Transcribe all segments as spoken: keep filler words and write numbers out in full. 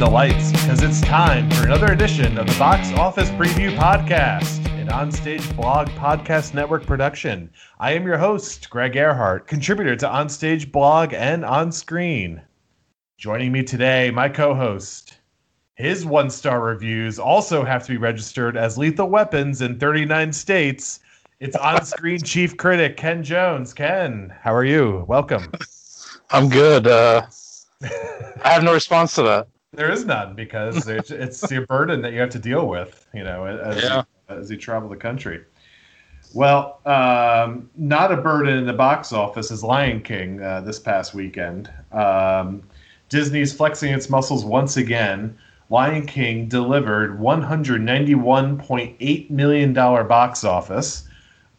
the lights because it's time for another edition of the Box Office Preview Podcast, an Onstage Blog Podcast Network production. I am your host, Greg Earhart, contributor to Onstage Blog and On Screen. Joining me today, my co-host. His one-star reviews also have to be registered as lethal weapons in thirty-nine states. It's on-screen chief critic Ken Jones. Ken, how are you? Welcome. I'm good. Uh, I have no response to that. There is none because it's the burden that you have to deal with, you know, as, yeah. you, as you travel the country. Well, um, not a burden in the box office is Lion King uh, this past weekend. Um, Disney's flexing its muscles once again. Lion King delivered one hundred ninety-one point eight million dollars box office,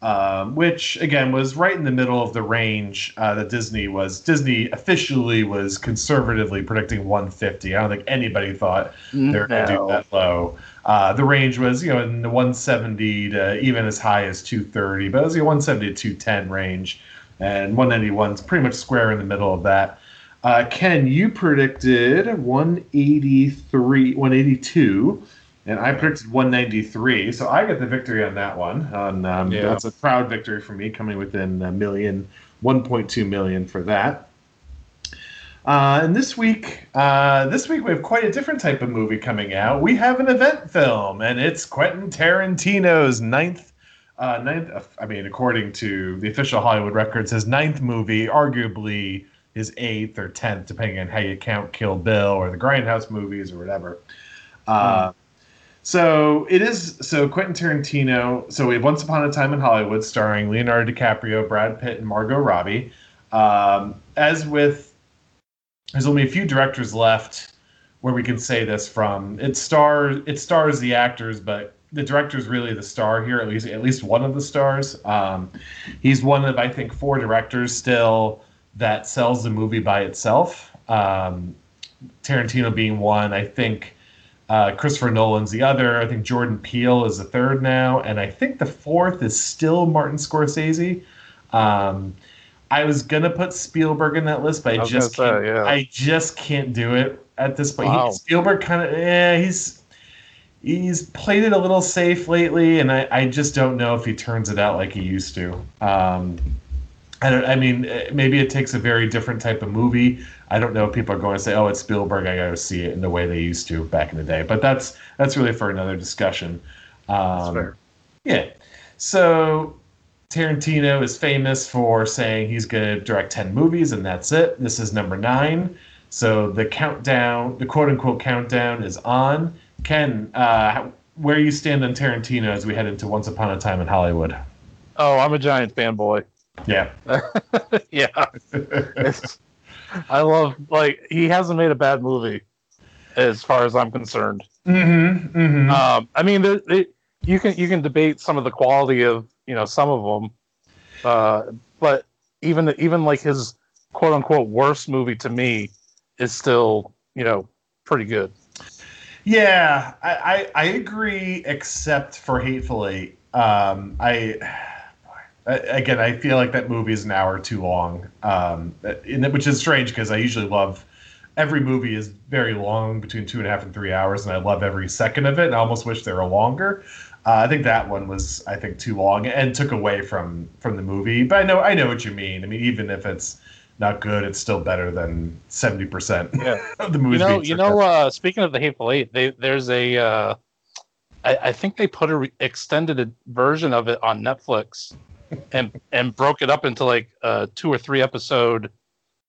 um, which, again, was right in the middle of the range uh, that Disney was. Disney officially was conservatively predicting one hundred fifty. I don't think anybody thought they were going to do that low. Uh, the range was, you know, in the one seventy to even as high as two thirty, but it was the one seventy to two ten range, and one ninety-one is pretty much square in the middle of that. Uh, Ken, you predicted one eighty-three, one eighty-two, and I predicted one ninety-three. So I get the victory on that one. On, um, yeah. That's a proud victory for me, coming within a million, one point two million for that. Uh, and this week, uh, this week we have quite a different type of movie coming out. We have an event film, and it's Quentin Tarantino's ninth. Uh, ninth. I mean, according to the official Hollywood records, his ninth movie, arguably his eighth or tenth, depending on how you count Kill Bill or the Grindhouse movies or whatever. Uh, mm. So it is. So Quentin Tarantino. So we have Once Upon a Time in Hollywood, starring Leonardo DiCaprio, Brad Pitt, and Margot Robbie. Um, as with, there's only a few directors left where we can say this from. It stars. It stars the actors, but the director's really the star here. At least, at least one of the stars. Um, he's one of, I think, four directors still that sells the movie by itself. Um, Tarantino being one, I think uh, Christopher Nolan's the other. I think Jordan Peele is the third now, and I think the fourth is still Martin Scorsese. Um, I was gonna put Spielberg in that list, but I, I just can't, say, yeah. I just can't do it at this point. Wow. He, Spielberg kind of yeah, he's he's played it a little safe lately, and I, I just don't know if he turns it out like he used to. Um, I, don't, I mean, maybe it takes a very different type of movie. I don't know if people are going to say, oh, it's Spielberg, I got to see it in the way they used to back in the day. But that's that's really for another discussion. Um, that's fair. Yeah. So Tarantino is famous for saying he's going to direct ten movies, and that's it. This is number nine. So the countdown, the quote-unquote countdown is on. Ken, uh, where you stand on Tarantino as we head into Once Upon a Time in Hollywood? Oh, I'm a giant fanboy. Yeah. yeah. It's, I love, like, he hasn't made a bad movie as far as I'm concerned. Mm-hmm, mm-hmm. Um, I mean, it, it, you can you can debate some of the quality of, you know, some of them. Uh, but even, even like, his quote-unquote worst movie to me is still, you know, pretty good. Yeah, I, I, I agree, except for Hateful Eight. Um, I... Again, I feel like that movie is an hour too long, um, which is strange because I usually love every movie is very long, between two and a half and three hours, and I love every second of it. And I almost wish they were longer. Uh, I think that one was, I think, too long and took away from from the movie. But I know, I know what you mean. I mean, even if it's not good, it's still better than seventy percent yeah. of the movies. You know, being you know. Uh, speaking of the Hateful Eight, they, there's a, uh, I, I think they put a re- extended a version of it on Netflix. And and broke it up into like a two or three episode.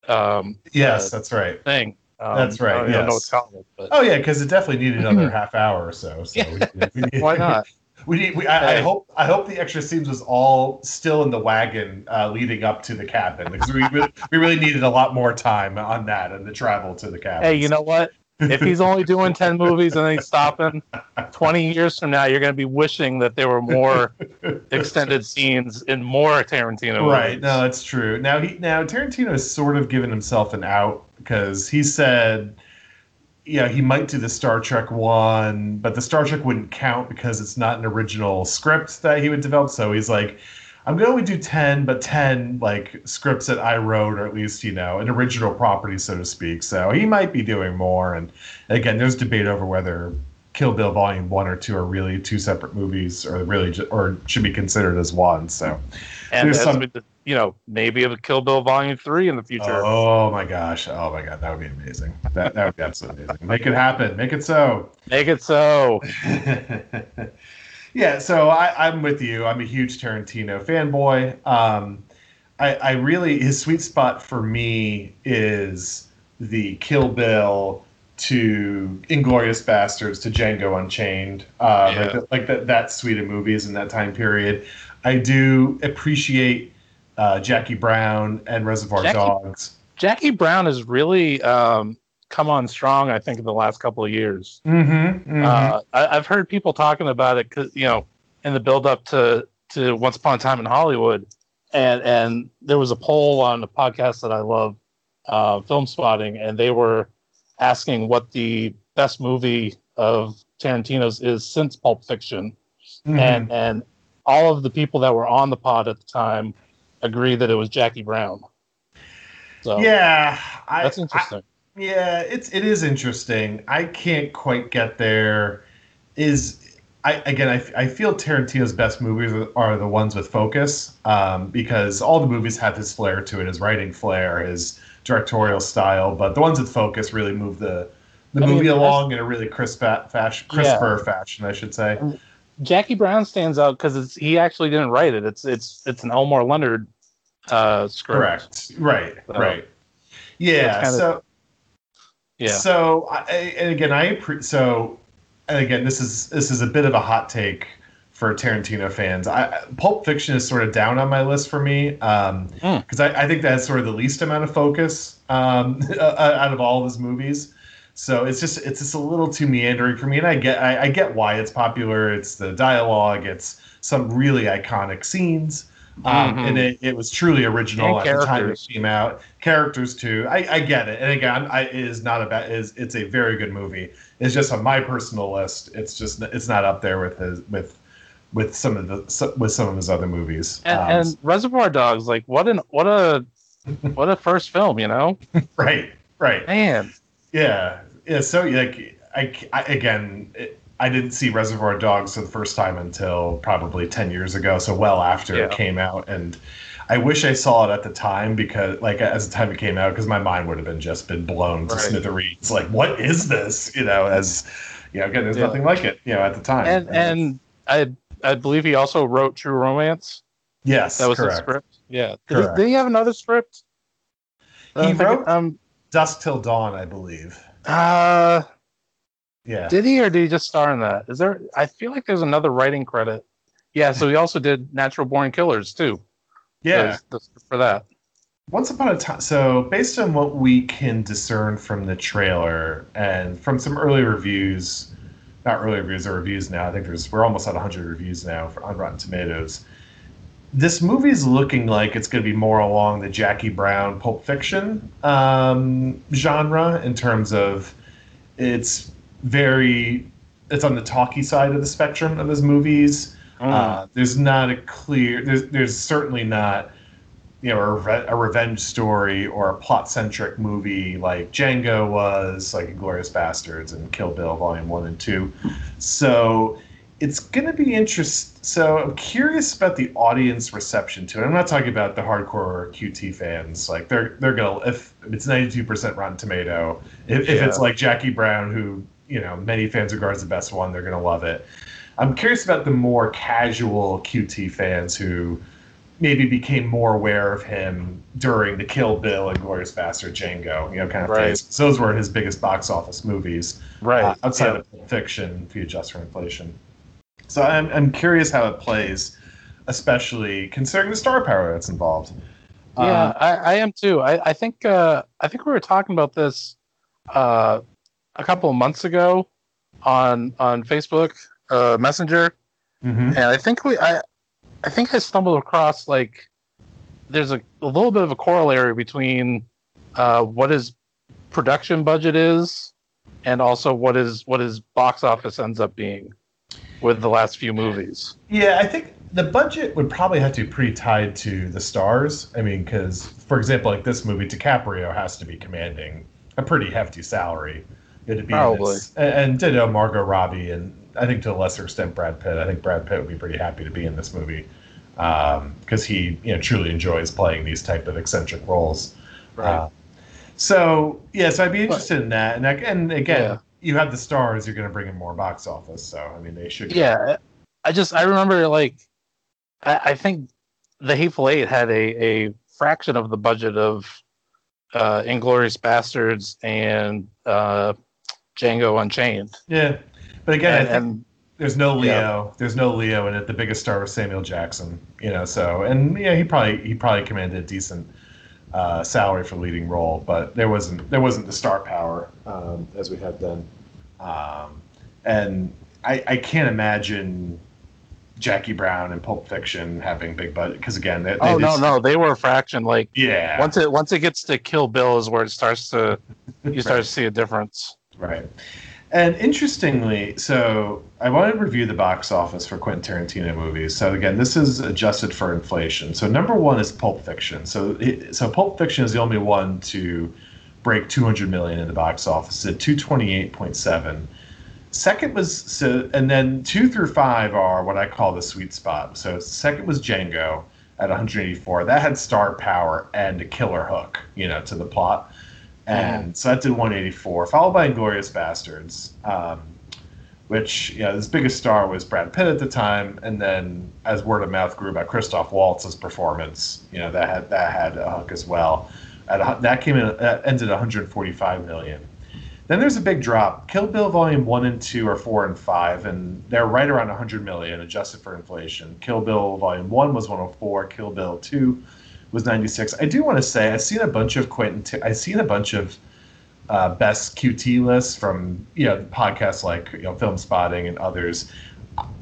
Um, yes, uh, that's right. Thing. Um, that's right. I don't, yes. I don't know what's called, but. Oh yeah, because it definitely needed another half hour or so. So yeah. we, we, why not? We need. We, I, I hope. I hope the extra scenes was all still in the wagon uh, leading up to the cabin, because we really, we really needed a lot more time on that and the travel to the cabin. Hey, you know what? If he's only doing ten movies and then he's stopping, twenty years from now, you're going to be wishing that there were more extended scenes in more Tarantino. Right. Movies. No, that's true. Now, he, now Tarantino has sort of given himself an out because he said, yeah, he might do the Star Trek one, but the Star Trek wouldn't count because it's not an original script that he would develop. So he's like, I'm going to only do ten, but ten, like, scripts that I wrote, or at least, you know, an original property, so to speak. So he might be doing more. And again, there's debate over whether Kill Bill Volume one or two are really two separate movies or really ju- or should be considered as one. So and there's some, the, you know, maybe a Kill Bill Volume three in the future. Oh, my gosh. Oh, my God. That would be amazing. That, that would be absolutely amazing. Make it happen. Make it so. Make it so. Yeah, so I, I'm with you. I'm a huge Tarantino fanboy. Um, I, I really, his sweet spot for me is the Kill Bill to Inglourious Basterds to Django Unchained. Uh, yeah. Like, the, like the, that suite of movies in that time period. I do appreciate uh, Jackie Brown and Reservoir Jackie, Dogs. Jackie Brown has really um, come on strong, I think, in the last couple of years. Mm-hmm, mm-hmm. Uh, I, I've heard people talking about it, 'cause, you know, in the build-up to, to Once Upon a Time in Hollywood. And, and there was a poll on a podcast that I love, uh, Film Spotting, and they were asking what the best movie of Tarantino's is since Pulp Fiction. Mm-hmm. And, and all of the people that were on the pod at the time agreed that it was Jackie Brown. So, yeah. That's I, interesting. I, Yeah, it's it is interesting. I can't quite get there. Is I again? I, I feel Tarantino's best movies are the ones with focus, um, because all the movies have his flair to it, his writing flair, his directorial style. But the ones with focus really move the the I movie mean, along in a really crisp fa- fashion, crisper yeah. fashion, I should say. Jackie Brown stands out because he actually didn't write it. It's it's it's an Elmore Leonard uh, script. Correct. Right. So, right. Yeah. So. so Yeah. So I, and again, I so and again, this is this is a bit of a hot take for Tarantino fans. I, Pulp Fiction is sort of down on my list for me because um, mm. I, I think that's sort of the least amount of focus um, out of all of his movies. So it's just it's just a little too meandering for me. And I get I, I get why it's popular. It's the dialogue. It's some really iconic scenes. Um, mm-hmm. And it, it was truly original at the time it came out. Characters too. I, I get it. And again, I, it is not a bad. Is it's a very good movie. It's just on my personal list. It's just it's not up there with his with with some of the with some of his other movies. And, um, and Reservoir Dogs, like what an what a what a first film, you know? Right, right. Man, yeah, yeah. So like I, I again. It, I didn't see Reservoir Dogs for the first time until probably ten years ago, so well after yeah. it came out. And I wish I saw it at the time because, like, as the time it came out, because my mind would have been just been blown to right. smithereens. Like, what is this? You know, as you know, again, there's yeah. nothing like it. You know, at the time. And, and I, I believe he also wrote True Romance. Yes, that was correct. His script. Yeah, did he, did he have another script? He wrote thinking, um, Dusk Till Dawn, I believe. Uh Yeah. Did he or did he just star in that? Is there? I feel like there's another writing credit. Yeah, so he also did Natural Born Killers too. Yeah, for, for that. Once upon a time. So based on what we can discern from the trailer and from some early reviews, not early reviews, or reviews now. I think there's we're almost at one hundred reviews now for, on Rotten Tomatoes. This movie's looking like it's going to be more along the Jackie Brown Pulp Fiction um, genre in terms of its. Very, it's on the talky side of the spectrum of his movies. Mm. Uh, there's not a clear, there's there's certainly not, you know, a, re- a revenge story or a plot-centric movie like Django was, like Inglourious Basterds and Kill Bill Volume one and two. So it's going to be interesting. So I'm curious about the audience reception to it. I'm not talking about the hardcore Q T fans. Like they're they're gonna if it's ninety-two percent Rotten Tomato. If, yeah. if it's like Jackie Brown who. You know, many fans regard as the best one. They're going to love it. I'm curious about the more casual Q T fans who maybe became more aware of him during the Kill Bill and Glorious Bastard Django, you know, kind of right. things. Those were his biggest box office movies, right? Uh, outside yeah. of Pulp Fiction, if you adjust for inflation. So I'm I'm curious how it plays, especially considering the star power that's involved. Yeah, um, I, I am too. I I think uh, I think we were talking about this. Uh, A couple of months ago, on on Facebook uh, Messenger, mm-hmm. and I think we I, I think I stumbled across like there's a, a little bit of a corollary between uh, what his production budget is and also what is what his box office ends up being with the last few movies. Yeah, I think the budget would probably have to be pretty tied to the stars. I mean, because, for example, like this movie, DiCaprio has to be commanding a pretty hefty salary. It'd be probably. This, and, you know, Margot Robbie and I think to a lesser extent Brad Pitt. I think Brad Pitt would be pretty happy to be in this movie because um, he you know, truly enjoys playing these type of eccentric roles. Right. Uh, so, yeah, so I'd be interested but, in that. And, and again, yeah. you have the stars, you're going to bring in more box office. So, I mean, they should. Yeah. I just, I remember, like, I, I think The Hateful Eight had a, a fraction of the budget of uh, Inglourious Basterds and uh, Django Unchained. Yeah. But again, and, I think and, there's no Leo. Yeah. There's no Leo in it. The biggest star was Samuel Jackson, you know, so, and yeah, he probably, he probably commanded a decent uh, salary for leading role, but there wasn't, there wasn't the star power um, as we had then. Um, and I, I can't imagine Jackie Brown and Pulp Fiction having big budget because again, they, they oh just, no, no, they were a fraction. Like yeah, once it once it gets to Kill Bill is where it starts to you start right. to see a difference. Right. And interestingly, so I want to review the box office for Quentin Tarantino movies. So again, this is adjusted for inflation. So number one is Pulp Fiction. So so Pulp Fiction is the only one to break two hundred million in the box office at two twenty-eight point seven. Second was so, and then two through five are what I call the sweet spot. So second was Django at one hundred eighty-four. That had star power and a killer hook, you know, to the plot, and yeah. so that did one eighty-four. Followed by Inglourious Basterds, um, which you know, his biggest star was Brad Pitt at the time, and then as word of mouth grew about Christoph Waltz's performance, you know, that had that had a hook as well. At a, that came in that ended at one hundred forty-five million. Then there's a big drop. Kill Bill Volume one and two are four and five, and they're right around one hundred million dollars adjusted for inflation. Kill Bill Volume one was one oh four. Kill Bill two was ninety-six. I do want to say I've seen a bunch of Quentin. I've seen a bunch of uh, best Q T lists from you know podcasts like you know Film Spotting and others.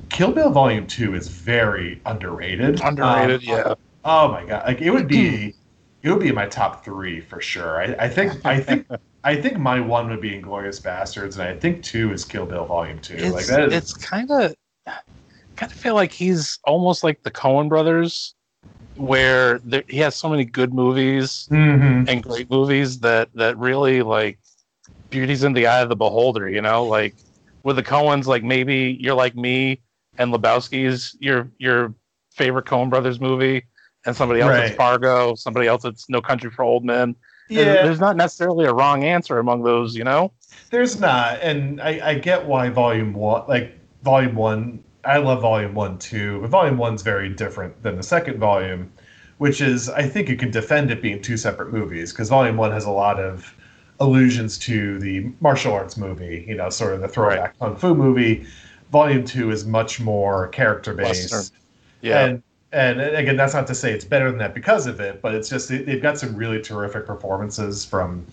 Kill Bill Volume two is very underrated. Underrated, um, yeah. Oh my god, like it would be, it would be in my top three for sure. I, I think. I think. I think my one would be Inglourious Basterds, and I think two is Kill Bill Volume Two. It's, like that is, it's kind of, kind of feel like he's almost like the Coen Brothers, where there, he has so many good movies mm-hmm. and great movies that that really like beauty's in the eye of the beholder. You know, like with the Coens, like maybe You're Like Me and Lebowski's your your favorite Coen Brothers movie, and somebody else right. it's Fargo, somebody else it's No Country for Old Men. Yeah. There's not necessarily a wrong answer among those, you know? There's not. And I, I get why Volume one, like Volume one, I love Volume one too, but Volume one's very different than the second volume, which is, I think you can defend it being two separate movies because Volume one has a lot of allusions to the martial arts movie, you know, sort of the throwback right. kung fu movie. Volume two is much more character-based. Yeah. And, And again, that's not to say it's better than that because of it, but it's just they've got some really terrific performances from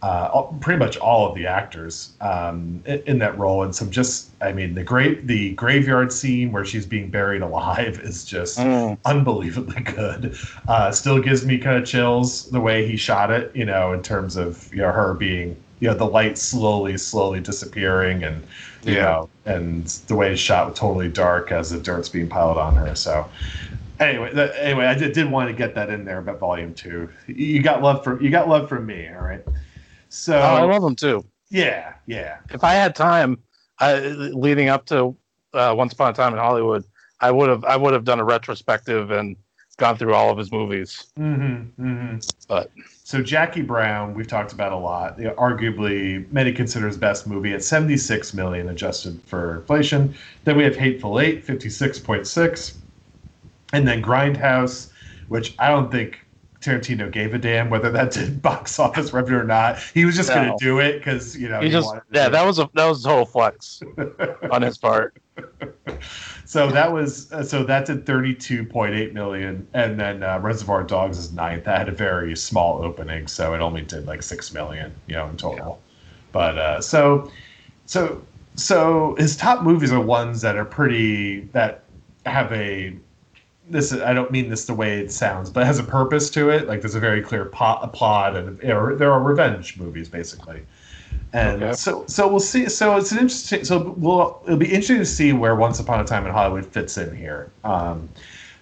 uh, all, pretty much all of the actors um, in, in that role, and some just I mean the great the graveyard scene where she's being buried alive is just mm. unbelievably good. Uh, still gives me kind of chills the way he shot it, you know, in terms of you know her being you know the light slowly slowly disappearing and you yeah. know and the way it's shot was totally dark as the dirt's being piled on her, so. Anyway, that, anyway, I did, did want to get that in there about Volume Two. You got love from you got love from me, all right. So oh, I love them too. Yeah, yeah. If I had time, I, leading up to uh, Once Upon a Time in Hollywood, I would have I would have done a retrospective and gone through all of his movies. Mm-hmm, mm-hmm. But so Jackie Brown, we've talked about a lot. You know, arguably, many consider his best movie at seventy-six million dollars adjusted for inflation. Then we have Hateful Eight, fifty-six point six. And then Grindhouse, which I don't think Tarantino gave a damn whether that did box office revenue or not. He was just no. going to do it because you know he, he just wanted to yeah. That was a that was a total flex on his part. So that was uh, so that's at thirty-two point eight million, and then uh, Reservoir Dogs is ninth. That had a very small opening, so it only did like six million, you know, in total. Yeah. But uh, so so so his top movies are ones that are pretty that have a. This I don't mean this the way it sounds, but it has a purpose to it. Like there's a very clear pot, a plot, and you know, there are revenge movies basically. And okay. so, so we'll see. So it's an interesting. So we'll it'll be interesting to see where Once Upon a Time in Hollywood fits in here. Um,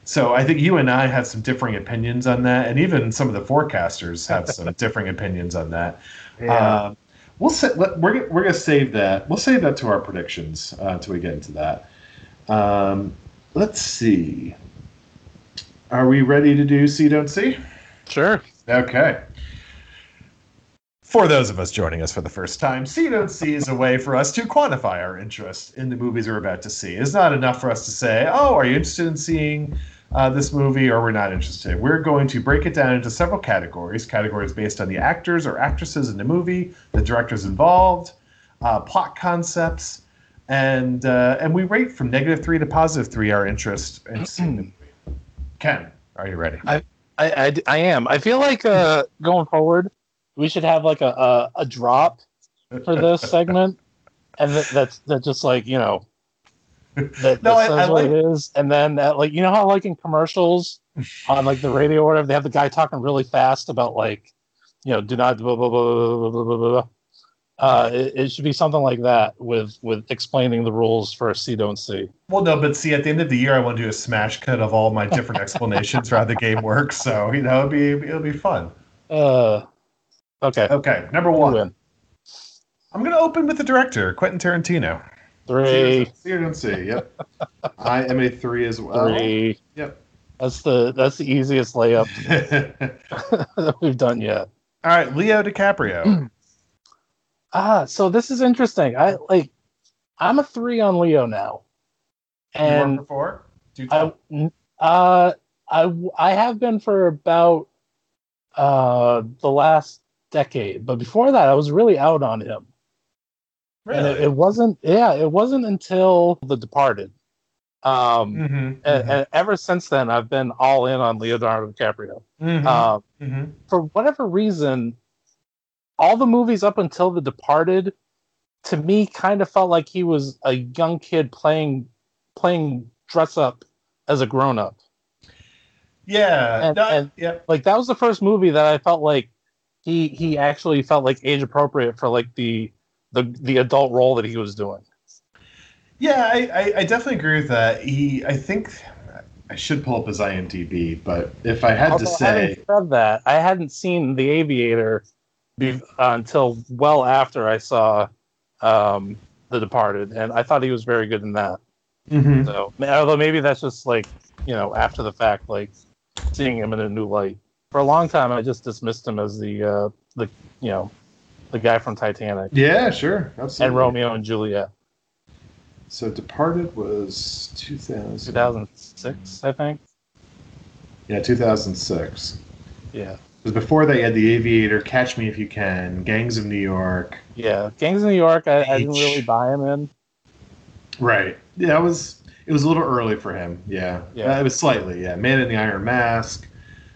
so I think you and I have some differing opinions on that, and even some of the forecasters have some differing opinions on that. Yeah. Uh, we'll sa- let, we're we're gonna save that. We'll save that to our predictions uh, until we get into that. Um, let's see. Are we ready to do See Don't See? Sure. Okay. For those of us joining us for the first time, See Don't See is a way for us to quantify our interest in the movies we're about to see. It's not enough for us to say, oh, are you interested in seeing uh, this movie, or we're not interested. We're going to break it down into several categories, categories based on the actors or actresses in the movie, the directors involved, uh, plot concepts, and uh, and we rate from negative three to positive three our interest in seeing the movie. Ken, are you ready? I I, I, I am. I feel like uh, going forward, we should have like a, a, a drop for this segment, and that, that's that just like, you know, that, no, that I, says I like, what it is, and then that, like, you know how like in commercials on like the radio or whatever, they have the guy talking really fast about like, you know, do not blah blah blah blah blah blah blah. Uh, it, it should be something like that with with explaining the rules for See Don't See. Well, no, but see, at the end of the year, I want to do a smash cut of all my different explanations for how the game works. So you know, it'll be it'll be fun. Uh. Okay. Okay. Number one. I'm going to open with the director, Quentin Tarantino. Three. See or don't see. Yep. I am a three as well. Three. Yep. That's the that's the easiest layup that we've done yet. All right, Leo DiCaprio. ah, so this is interesting. I like. I'm a three on Leo now. And you were before? Do you tell? I, uh, I I have been for about uh the last. decade, but before that I was really out on him. Really? And it, it wasn't yeah it wasn't until The Departed um mm-hmm, and, mm-hmm. and ever since then I've been all in on Leonardo DiCaprio. Mm-hmm, um mm-hmm. For whatever reason, all the movies up until The Departed to me kind of felt like he was a young kid playing playing dress up as a grown-up. Yeah, and, that, and yeah. Like that was the first movie that I felt like He he actually felt like age appropriate for like the the, the adult role that he was doing. Yeah, I, I, I definitely agree with that. He I think I should pull up his I M D B, but if I had Although to say having said that, I hadn't seen The Aviator be, uh, until well after I saw um, The Departed, and I thought he was very good in that. Mm-hmm. So, although maybe that's just like, you know, after the fact, like seeing him in a new light. For a long time, I just dismissed him as the uh, the you know the guy from Titanic. Yeah, sure, absolutely. And Romeo and Juliet. So Departed was two thousand two thousand six, I think. Yeah, two thousand six. Yeah. Because before that, you had The Aviator, Catch Me If You Can, Gangs of New York. Yeah, Gangs of New York. I, I didn't really buy him in. Right. Yeah, it was it was a little early for him. Yeah. Yeah. Uh, it was slightly. Yeah, Man in the Iron Mask.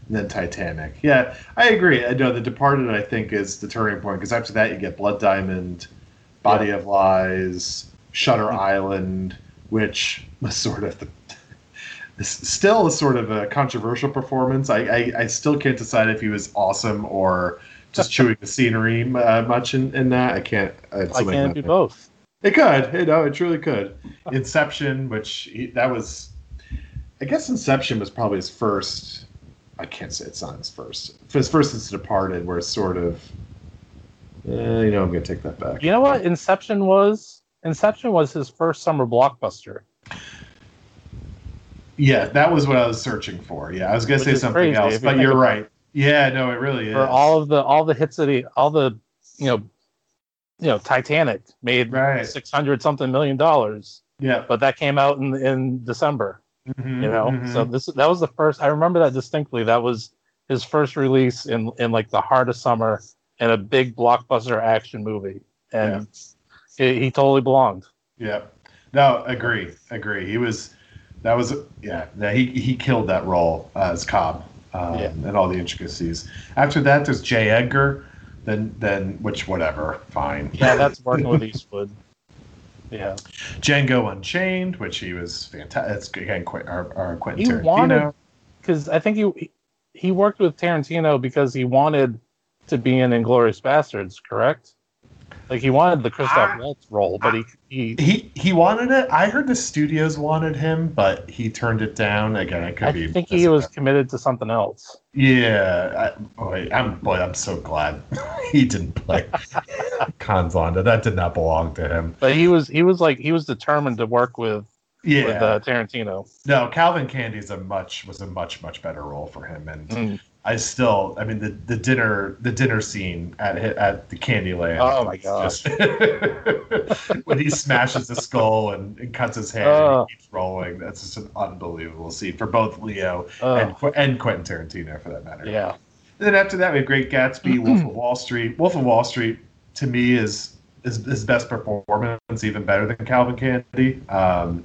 And then Titanic. Yeah, I agree. I know The Departed, I think, is the turning point, because after that you get Blood Diamond, Body yeah. of Lies, Shutter Island, which was sort of the, still is sort of a controversial performance. I, I, I still can't decide if he was awesome or just chewing the scenery uh, much in, in that. I can't. I can't do both. It could. You know, it truly could. Inception, which he, that was, I guess Inception was probably his first. I can't say it's not his first. His first is Departed, where it's sort of, eh, you know, I'm going to take that back. You know what Inception was? Inception was his first summer blockbuster. Yeah, that was what I was searching for. Yeah, I was going to say something else, but you're right. Yeah, no, it really is. For all of the all the hits that he, all the, you know, you know, Titanic made right. six hundred something million dollars. Yeah, but that came out in in December. Mm-hmm, you know, mm-hmm. So this that was the first. I remember that distinctly. That was his first release in, in like the heart of summer in a big blockbuster action movie, and yeah. he, he totally belonged. Yeah, no, agree, agree. He was, that was, yeah. He he killed that role uh, as Cobb, um, yeah. and all the intricacies. After that, there's J. Edgar, then then which whatever, fine. Yeah, that's working with Eastwood. Yeah, Django Unchained, which he was fantastic. It's again Qu- our, our Quentin he Tarantino. Because I think he he worked with Tarantino because he wanted to be in Inglourious Basterds, correct? Like, he wanted the Christoph Waltz role, but he he, he he wanted it. I heard the studios wanted him, but he turned it down. Again, I could I be. I think he was committed to something else. Yeah, I, boy, I'm boy, I'm so glad he didn't play Conzondo. That did not belong to him. But he was he was like he was determined to work with. Yeah, with, uh, Tarantino. No, Calvin Candy's a much was a much much better role for him, and mm. I still, I mean, the, the dinner the dinner scene at at the Candyland. Oh my gosh! Just, when he smashes the skull and, and cuts his hand, oh. and he keeps rolling. That's just an unbelievable scene for both Leo oh. and and Quentin Tarantino, for that matter. Yeah. And then after that, we have Great Gatsby, Wolf of Wall Street. Wolf of Wall Street, to me, is is his best performance, even better than Calvin Candy. Um,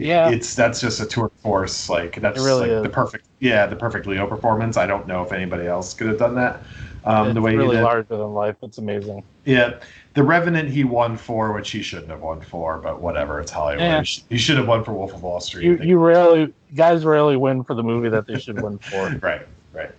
Yeah, it's that's just a tour de force. Like that's really like the perfect, yeah, the perfect Leo performance. I don't know if anybody else could have done that. Um, it's the way really he did. Larger than life. It's amazing. Yeah, The Revenant he won for, which he shouldn't have won for, but whatever. It's Hollywood. Yeah. He, sh- he should have won for Wolf of Wall Street. You, you rarely guys rarely win for the movie that they should win for. Right, right.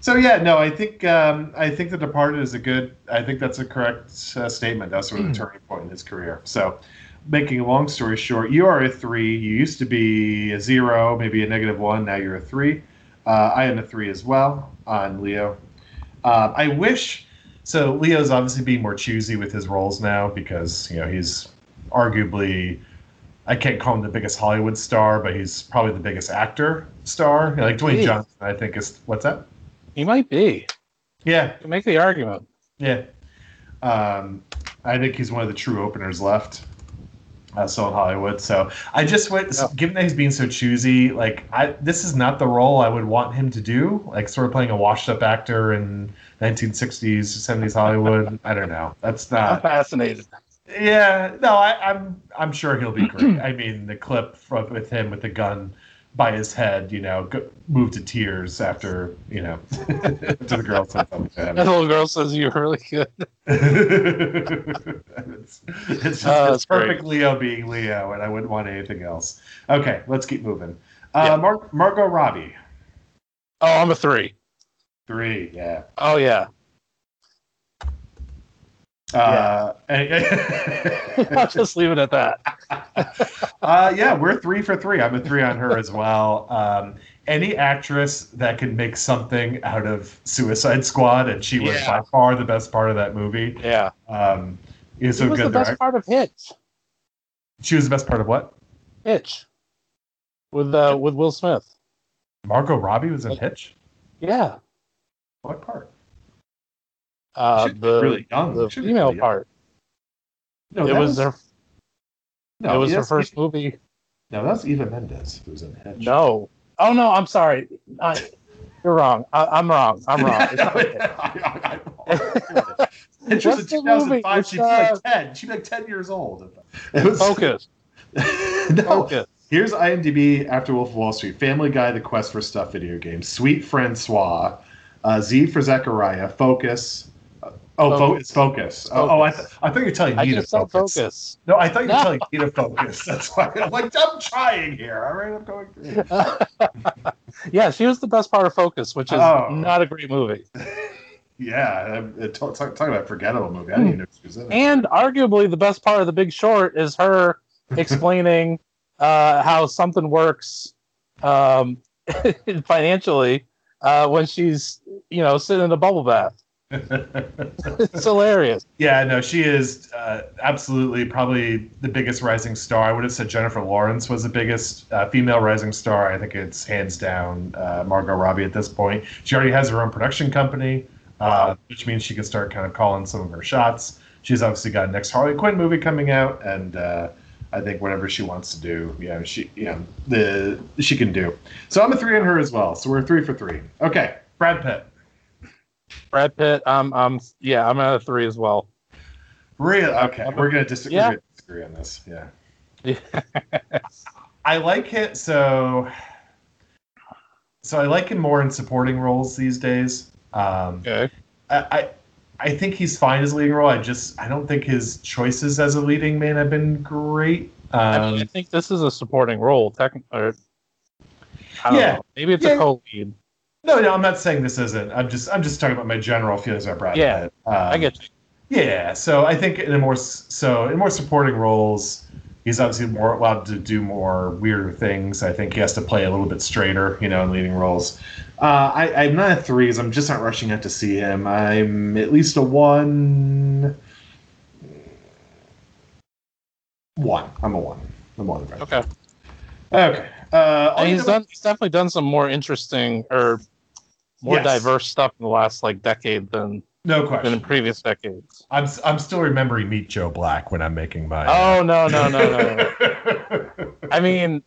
So yeah, no, I think um, I think The Departed is a good. I think that's a correct uh, statement. That's sort of mm. the turning point in his career. So. Making a long story short, you are a three. You used to be a zero, maybe a negative one. Now you're a three. Uh, I am a three as well on Leo. Uh, I wish. So Leo's obviously being more choosy with his roles now because, you know, he's arguably, I can't call him the biggest Hollywood star, but he's probably the biggest actor star. You know, like Dwayne Johnson, I think is what's that? He might be. Yeah. Make the argument. Yeah. Um, I think he's one of the true openers left. Uh, so in Hollywood, so I just went. Yeah. Given that he's being so choosy, like I, this is not the role I would want him to do. Like sort of playing a washed-up actor in nineteen sixties, seventies Hollywood. I don't know. That's not I'm fascinated. Yeah, no, I, I'm. I'm sure he'll be great. I mean, the clip from, with him with the gun by his head, you know, go, moved to tears after, you know, after the girl said something. That little girl says you're really good. it's it's, just, oh, it's perfect Leo being Leo, and I wouldn't want anything else. Okay, let's keep moving. Uh, yeah. Mar- Margot Robbie. Oh, I'm a three. Three, yeah. Oh, yeah. Uh, yeah. I'll just leave it at that. uh, yeah, we're three for three. I'm a three on her as well. Um, any actress that can make something out of Suicide Squad, and she was yeah. by far the best part of that movie. Yeah, um, is so was good the best direct. part of Hitch. She was the best part of what? Hitch with uh, with Will Smith. Margot Robbie was in Hitch. Yeah. What part? Uh, the really young. the She'd female really part. No, it was, was her. No, it was yes, her first it, movie. No, that's Eva Mendes who's in Hitch. No, oh no, I'm sorry. I, you're wrong. I, I'm wrong. I'm wrong. It's not Hitch. Hitch was in two thousand five. It's, she'd uh, be like ten. She'd be like ten years old. It was Focus. no. Focus. Here's IMDb after Wolf of Wall Street. Family Guy, The Quest for Stuff video game. Sweet Francois. Uh, Z for Zachariah. Focus. Oh, focus. Focus. Focus. Oh, oh I, th- I thought you were telling me to focus. focus. No, I thought you were no. telling me to focus. That's why I'm like, I'm trying here. All right, I'm going through. Yeah, she was the best part of Focus, which is oh. not a great movie. Yeah, talking about a forgettable movie. I didn't even know she was in it. And arguably the best part of The Big Short is her explaining uh, how something works um, financially uh, when she's, you know, sitting in a bubble bath. It's hilarious. Yeah, no, she is uh, absolutely probably the biggest rising star. I would have said Jennifer Lawrence was the biggest uh, female rising star. I think it's hands down uh, Margot Robbie at this point. She already has her own production company, uh, which means she can start kind of calling some of her shots. She's obviously got a next Harley Quinn movie coming out, and uh, I think whatever she wants to do, yeah, she yeah the she can do. So I'm a three on her as well. So we're three for three. Okay, Brad Pitt. Brad Pitt, um, um, yeah, I'm at a three as well. Really? Okay, I'm we're a, gonna disagree, yeah. disagree on this. Yeah. yeah. I like it so. So I like him more in supporting roles these days. Um, okay. I, I I think he's fine as a leading role. I just I don't think his choices as a leading man have been great. Um, I, mean, I think this is a supporting role, technically. Yeah. Know. Maybe it's yeah. a co-lead. No, no, I'm not saying this isn't. I'm just, I'm just talking about my general feelings about Brad Pitt. Yeah, um, I get you. Yeah, so I think in a more so in more supporting roles, he's obviously more allowed to do more weirder things. I think he has to play a little bit straighter, you know, in leading roles. Uh, I, I'm not at threes. I'm just not rushing out to see him. I'm at least a one. One. I'm a one. I'm one. Right. Okay. Okay. Uh, and he's done. He's definitely done some more interesting or more yes. diverse stuff in the last like decade than. No question. Than in previous decades. I'm I'm still remembering Meet Joe Black when I'm making my. Oh uh... no no no no! no. I mean,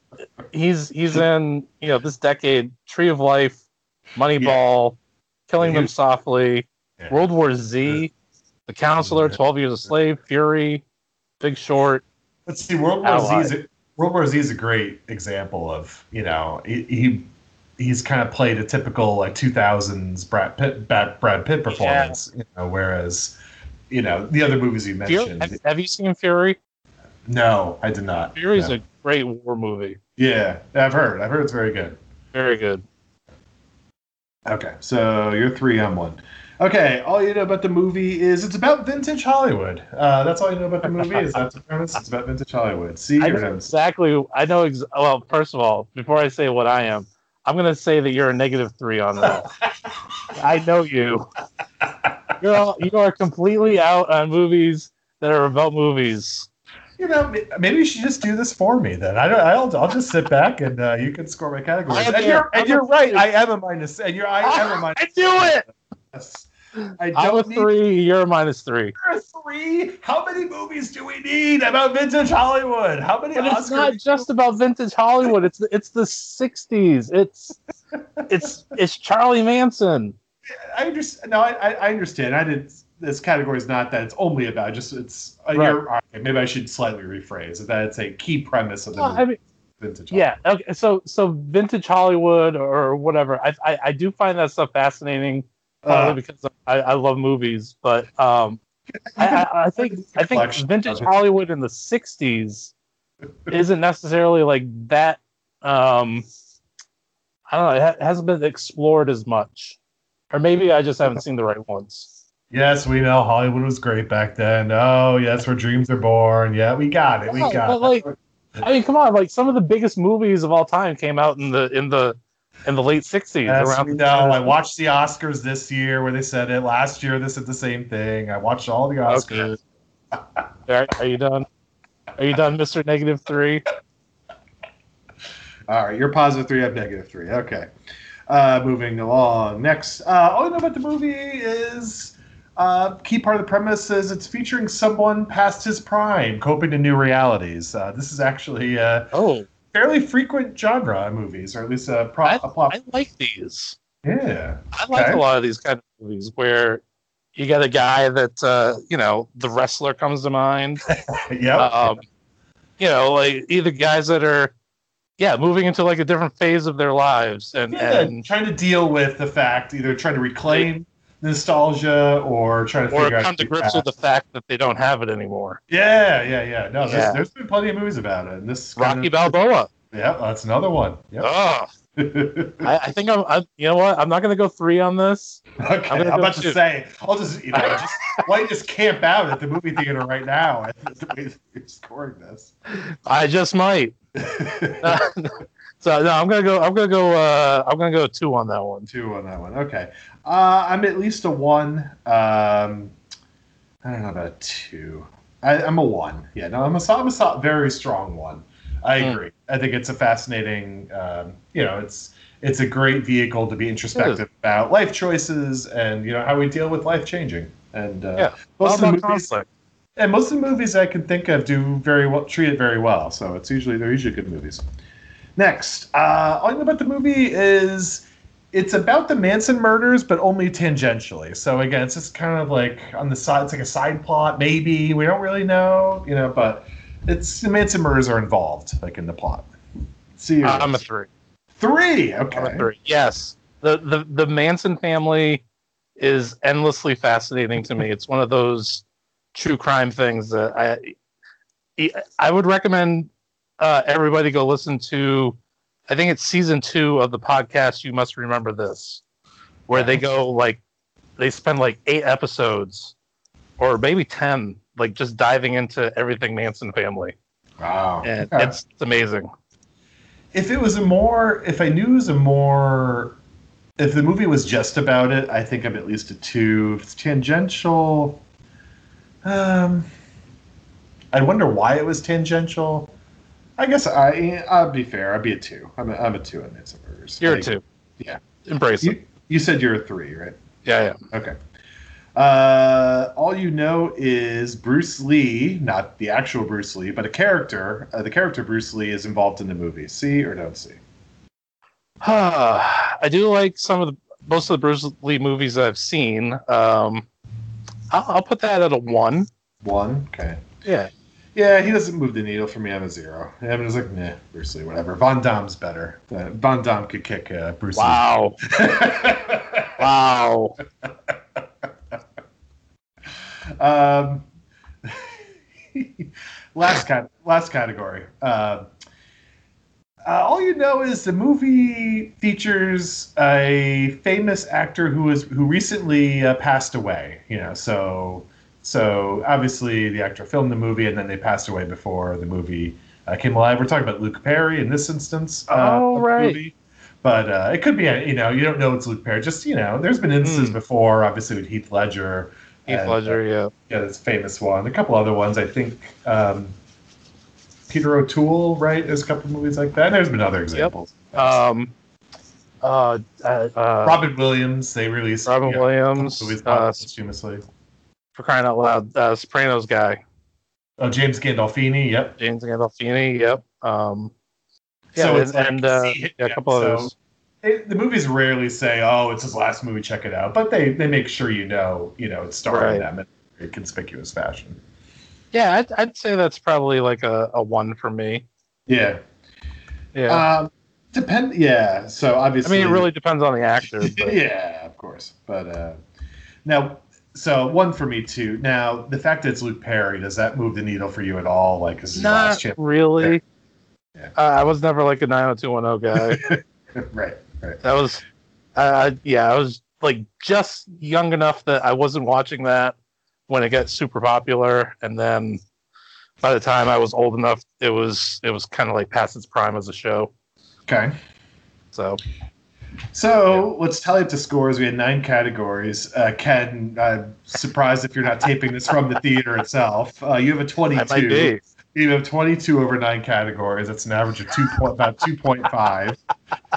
he's he's in you know this decade: Tree of Life, Moneyball, yeah. Killing Them Softly, yeah. World War Z, yeah. The Counselor, yeah. Twelve Years a Slave, Fury, Big Short. Let's see, World War Ally. Z. Is a, World War Z is a great example of you know he. he He's kind of played a typical like two thousands Brad Pitt, Brad Pitt performance, yeah. you know, whereas, you know, the other movies you mentioned. Have, have you seen Fury? No, I did not. Fury is no. a great war movie. Yeah, I've heard. I've heard it's very good. Very good. Okay, so you're three on one. Okay, all you know about the movie is it's about vintage Hollywood. Uh, that's all you know about the movie is that's the premise. It's about vintage Hollywood. See, I know exactly. I know. Ex- well, first of all, before I say what I am. I'm going to say that you're a negative three on that. I know you. You're all, you are completely out on movies that are about movies. You know, maybe you should just do this for me then. I don't. I'll, I'll just sit back and uh, you can score my categories. And, a, you're, and you're right. I am a minus. And you're. I am a minus. I do it. Yes. I don't I'm a three. Need... You're a minus three. You're a three. How many movies do we need about vintage Hollywood? How many? But Oscars it's not just about vintage Hollywood. It's it's the sixties. It's it's it's Charlie Manson. I understand. No, I, I understand. I did this category is not that it's only about. Just it's. Right. You're, okay, maybe I should slightly rephrase that. It's a key premise of the well, movie. I mean, vintage. Hollywood. Yeah. Okay. So so vintage Hollywood or whatever. I I, I do find that stuff fascinating. Probably uh, because I, I love movies, but um, I, I think I think vintage Hollywood in the sixties isn't necessarily like that. Um, I don't know; it hasn't been explored as much, or maybe I just haven't seen the right ones. Yes, we know Hollywood was great back then. Oh, yes, where dreams are born. Yeah, we got it. We yeah, got it. Like, I mean, come on! Like some of the biggest movies of all time came out in the in the. In the late sixties, yes, around. No, I watched the Oscars this year, where they said it. Last year, they said the same thing. I watched all the Oscars. Okay. All right, are you done? Are you done, Mister Negative Three? All right, you're positive three. I'm negative three. Okay, uh, moving along. Next, uh, all I know about the movie is uh, key part of the premise is it's featuring someone past his prime, coping to new realities. Uh, this is actually uh, oh. fairly frequent genre movies, or at least a, pro- I, a plot. I like these. Yeah, I like okay. a lot of these kind of movies where you got a guy that uh, you know the wrestler comes to mind. yeah, um, you know, like either guys that are yeah moving into like a different phase of their lives and, yeah, and trying to deal with the fact either trying to reclaim nostalgia or trying to or figure come out to grips with the fact that they don't have it anymore. Yeah, yeah, yeah. No, yeah. There's, there's been plenty of movies about it. And this Rocky of, Balboa. Yeah, that's another one. Yep. Oh, I, I think I'm. I, you know what? I'm not going to go three on this. Okay, I'm, I'm about two. to say. I'll just you know just why just camp out at the movie theater right now? I think the way you're scoring this. I just might. So no, I'm gonna go. I'm gonna go. Uh, I'm gonna go two on that one. Two on that one. Okay. Uh, I'm at least a one. Um, I don't know about a two. I, I'm a one. Yeah. No, I'm a. I'm a very strong one. I agree. Mm. I think it's a fascinating. Um, you know, it's it's a great vehicle to be introspective about life choices and you know how we deal with life changing. And uh, yeah, most of the movies, and most of the movies I can think of do very well, treat it very well. So it's usually they're usually good movies. Next, uh, all I know about the movie is it's about the Manson murders, but only tangentially. So again, it's just kind of like on the side. It's like a side plot, maybe. We don't really know, you know. But it's the Manson murders are involved, like in the plot. See, uh, I'm a three. Three. Okay. I'm a three. Yes. The the the Manson family is endlessly fascinating to me. It's one of those true crime things that I I would recommend. Uh, everybody go listen to, I think it's season two of the podcast, You Must Remember This, where they go like, they spend like eight episodes or maybe ten, like just diving into everything Manson family. Wow. And yeah. it's, it's amazing. If it was a more, if I knew it was a more, if the movie was just about it, I think I'm at least a two. If it's tangential, um, I wonder why it was tangential. I guess I, I'll be fair. I'd be a two. I'm a, I'm a two on this. You're like, a two. Yeah. Embrace you, it. You said you're a three, right? Yeah, yeah. Okay. Uh, all you know is Bruce Lee, not the actual Bruce Lee, but a character. Uh, the character Bruce Lee is involved in the movie. See or don't see? Uh, I do like some of the most of the Bruce Lee movies I've seen. Um, I'll, I'll put that at a one. One? Okay. Yeah. Yeah, he doesn't move the needle for me. I'm a zero. I'm just like, nah, Bruce Lee, whatever. Von Damme's better. Uh, Von Damme could kick uh, Bruce Lee. Wow. Wow. Um, last cat- last category. Uh, uh, all you know is the movie features a famous actor who is who recently uh, passed away. You know, so so obviously the actor filmed the movie and then they passed away before the movie uh, came alive. We're talking about Luke Perry in this instance. Uh, oh right. Movie. But uh, it could be, you know, you don't know it's Luke Perry. Just, you know, there's been instances mm. before, obviously with Heath Ledger. Heath Ledger, yeah. Yeah, this famous one. A couple other ones, I think. Um, Peter O'Toole, right? There's a couple movies like that. And there's been other examples. Yep. Um, uh, uh, Robin Williams, they released. Robin yeah, Williams. Movies uh, posthumously. For crying out loud, uh, Sopranos guy. Oh, James Gandolfini, yep. James Gandolfini, yep. Um, yeah, so it's and, like, and uh, yeah, a couple so, others. It, the movies rarely say, "Oh, it's his last movie. Check it out," but they, they make sure you know, you know, it's starring right. them in a conspicuous fashion. Yeah, I'd, I'd say that's probably like a, a one for me. Yeah, yeah. Um, depend. Yeah. So obviously, I mean, it really depends on the actor. But. Yeah, of course. But uh, now, so one for me too. Now, the fact that it's Luke Perry, does that move the needle for you at all? Like, is not last chip- really. Yeah. Uh, I was never like a nine oh two one oh guy. Right. Right. That was, uh, yeah, I was like just young enough that I wasn't watching that when it got super popular, and then by the time I was old enough, it was it was kind of like past its prime as a show. Okay. So, so yeah. Let's tally up the scores. We had nine categories. Uh, Ken, I'm surprised if you're not taping this from the theater itself. Uh, you have a twenty-two. I might be. You have twenty-two over nine categories. That's an average of two point, about two point five.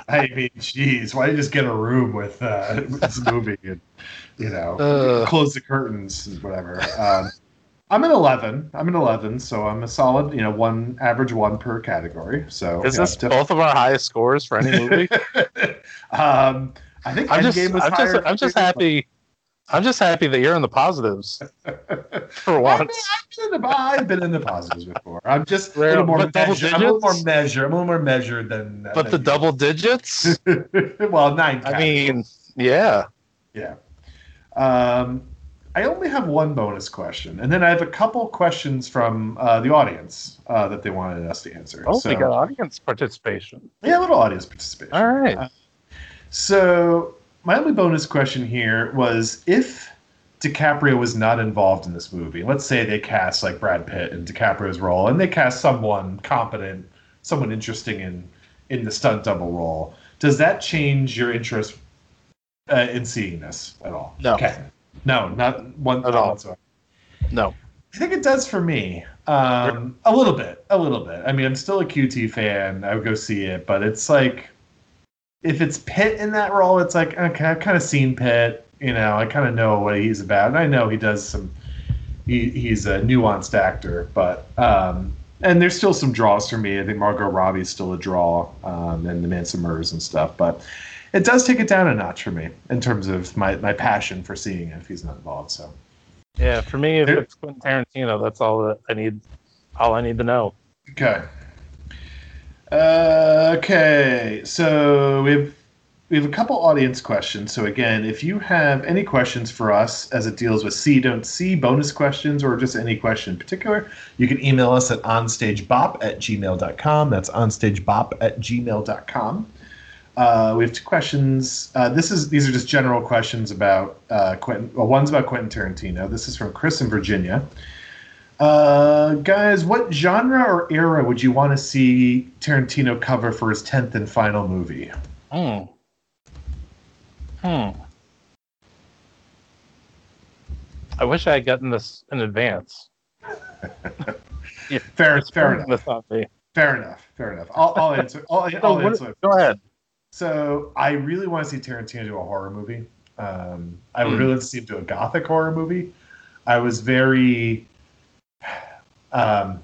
I mean, geez, why did you just get a room with, uh, with this movie and, you know, uh, close the curtains and whatever. Um, I'm an eleven. I'm an eleven, so I'm a solid, you know, one average one per category. So is yeah, this both of our highest scores for any movie? um, I think I'm just, game was I'm higher just, I'm just happy. I'm just happy that you're in the positives for once. I mean, I've, been in the, I've been in the positives before. I'm just Rare, a little more measured. I'm a little more measured. I'm a little more measured than. Uh, but than the you. Double digits? Well, nine. I mean, yeah, yeah. Um, I only have one bonus question, and then I have a couple questions from uh, the audience uh, that they wanted us to answer. Oh, so, we got audience participation. Yeah, a little audience participation. All right. Uh, so. My only bonus question here was if DiCaprio was not involved in this movie, let's say they cast like Brad Pitt in DiCaprio's role, and they cast someone competent, someone interesting in, in the stunt double role, does that change your interest uh, in seeing this at all? No. Okay. No, not one at all. Whatsoever. No. I think it does for me. Um, a little bit. A little bit. I mean, I'm still a Q T fan. I would go see it, but it's like... If it's Pitt in that role, it's like, okay, I've kind of seen Pitt, you know, I kind of know what he's about. And I know he does some, he, he's a nuanced actor, but, um, and there's still some draws for me. I think Margot Robbie is still a draw, um, and the Manson Murders and stuff, but it does take it down a notch for me in terms of my, my passion for seeing it if he's not involved. So, yeah, for me, if there, it's Quentin Tarantino, that's all that I need, all I need to know. Okay. Uh, okay, so we have we have a couple audience questions. So again, if you have any questions for us as it deals with see, don't see, bonus questions, or just any question in particular, you can email us at onstagebop at gmail dot com. That's onstagebop at gmail dot com. Uh, we have two questions. Uh, this is these are just general questions about uh, Quentin. Well, one's about Quentin Tarantino. This is from Chris in Virginia. Uh, guys, what genre or era would you want to see Tarantino cover for his tenth and final movie? Oh. Hmm. I wish I had gotten this in advance. yeah, fair, fair enough. Fair enough. Fair enough. I'll, I'll answer. I'll, I'll no, answer. Go ahead. So I really want to see Tarantino do a horror movie. Um, I would mm. really like to see him do a gothic horror movie. I was very um,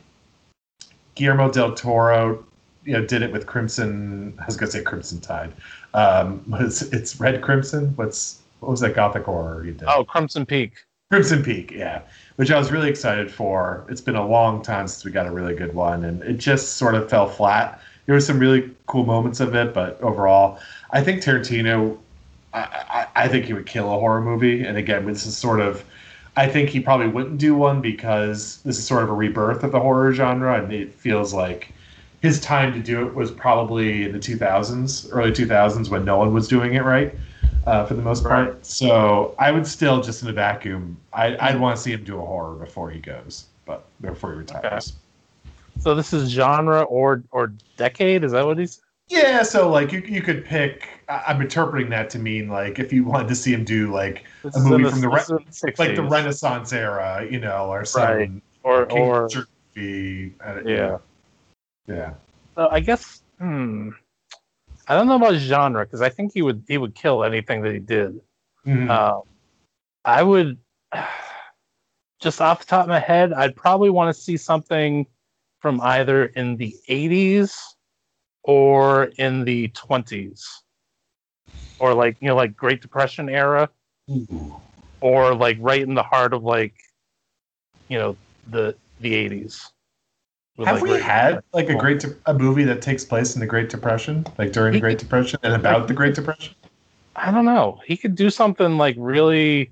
Guillermo del Toro, you know, did it with Crimson. I was going to say Crimson Tide. Um, it's, it's Red Crimson. What's what was that gothic horror you did? Oh, Crimson Peak. Crimson Peak, yeah, which I was really excited for. It's been a long time since we got a really good one, and it just sort of fell flat. There were some really cool moments of it, but overall, I think Tarantino, I, I, I think he would kill a horror movie. And again, this is sort of, I think he probably wouldn't do one because this is sort of a rebirth of the horror genre, and it feels like his time to do it was probably in the two thousands, early two thousands, when no one was doing it right. Uh, for the most part. Right. So I would still, just in a vacuum, I, I'd want to see him do a horror before he goes, but before he retires. Okay. So this is genre or or decade? Is that what he's? Yeah, so like you you could pick, I'm interpreting that to mean like if you wanted to see him do like this a movie the, from the, re- like the Renaissance era, you know, or some right. or, King or movie. Yeah. Know. Yeah. So I guess, hmm. I don't know about genre because I think he would he would kill anything that he did. Mm. Um, I would just off the top of my head, I'd probably want to see something from either in the eighties or in the twenties, or like you know like Great Depression era, Ooh. Or like right in the heart of like you know the the eighties. Have like we had like a great de- a movie that takes place in the Great Depression, like during the Great Depression and about the Great Depression? I don't know. He could do something like really,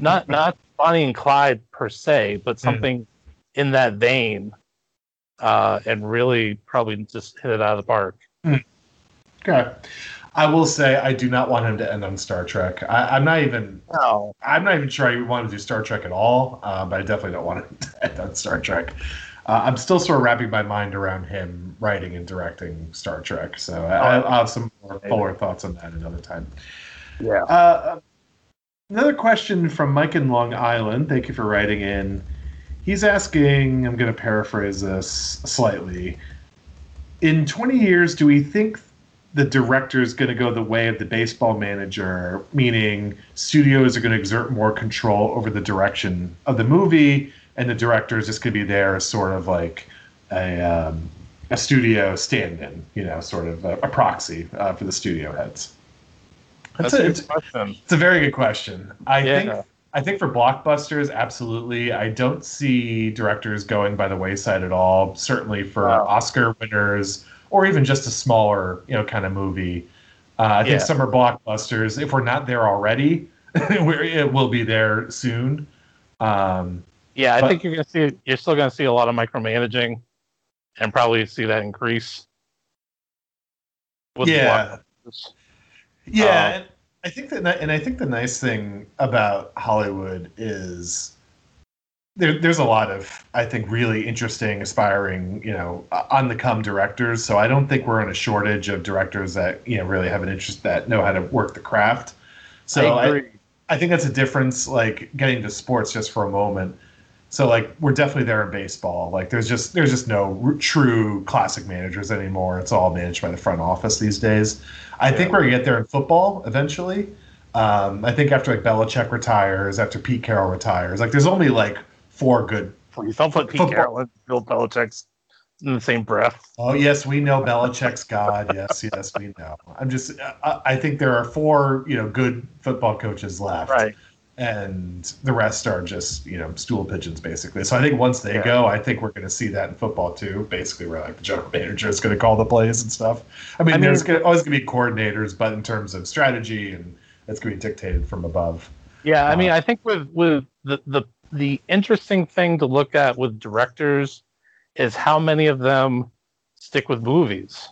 not not Bonnie and Clyde per se, but something mm. in that vein, uh, and really probably just hit it out of the park. Mm. Okay, I will say I do not want him to end on Star Trek. I, I'm not even. No. I'm not even sure I want to do Star Trek at all. Uh, but I definitely don't want him to end on Star Trek. Uh, I'm still sort of wrapping my mind around him writing and directing Star Trek, so I, I'll have some more fuller thoughts on that another time. Yeah. Uh, another question from Mike in Long Island. Thank you for writing in. He's asking, I'm going to paraphrase this slightly. In twenty years, do we think the director is going to go the way of the baseball manager, meaning studios are going to exert more control over the direction of the movie? And the director is just going to be there as sort of like a um, a studio stand-in, you know, sort of a, a proxy uh, for the studio heads. That's, That's a, a good question. It's a very good question. I yeah. think I think for blockbusters, absolutely. I don't see directors going by the wayside at all. Certainly for wow. Oscar winners or even just a smaller, you know, kind of movie. Uh, I yeah. think summer blockbusters, if we're not there already, we're, it will be there soon. Um, Yeah, I but, think you're gonna see. You're still gonna see a lot of micromanaging, and probably see that increase. With yeah, yeah. Um, and I think that, and I think the nice thing about Hollywood is there, there's a lot of, I think, really interesting, aspiring, you know, on the come directors. So I don't think we're in a shortage of directors that you know really have an interest that know how to work the craft. So I agree. I, I think that's a difference. Like getting to sports just for a moment. So, like, we're definitely there in baseball. Like, there's just there's just no r- true classic managers anymore. It's all managed by the front office these days. I yeah. think we're going to get there in football eventually. Um, I think after, like, Belichick retires, after Pete Carroll retires, like, there's only, like, four good Please don't put Pete football. Carroll and Bill Belichick's in the same breath. Oh, yes, we know Belichick's God. Yes, yes, we know. I'm just I, I think there are four, you know, good football coaches left. Right. And the rest are just, you know, stool pigeons, basically. So I think once they yeah. go, I think we're going to see that in football, too. Basically, where, like, the general manager is going to call the plays and stuff. I mean, I mean there's gonna, always going to be coordinators, but in terms of strategy, and it's going to be dictated from above. Yeah, I uh, mean, I think with, with the, the the interesting thing to look at with directors is how many of them stick with movies.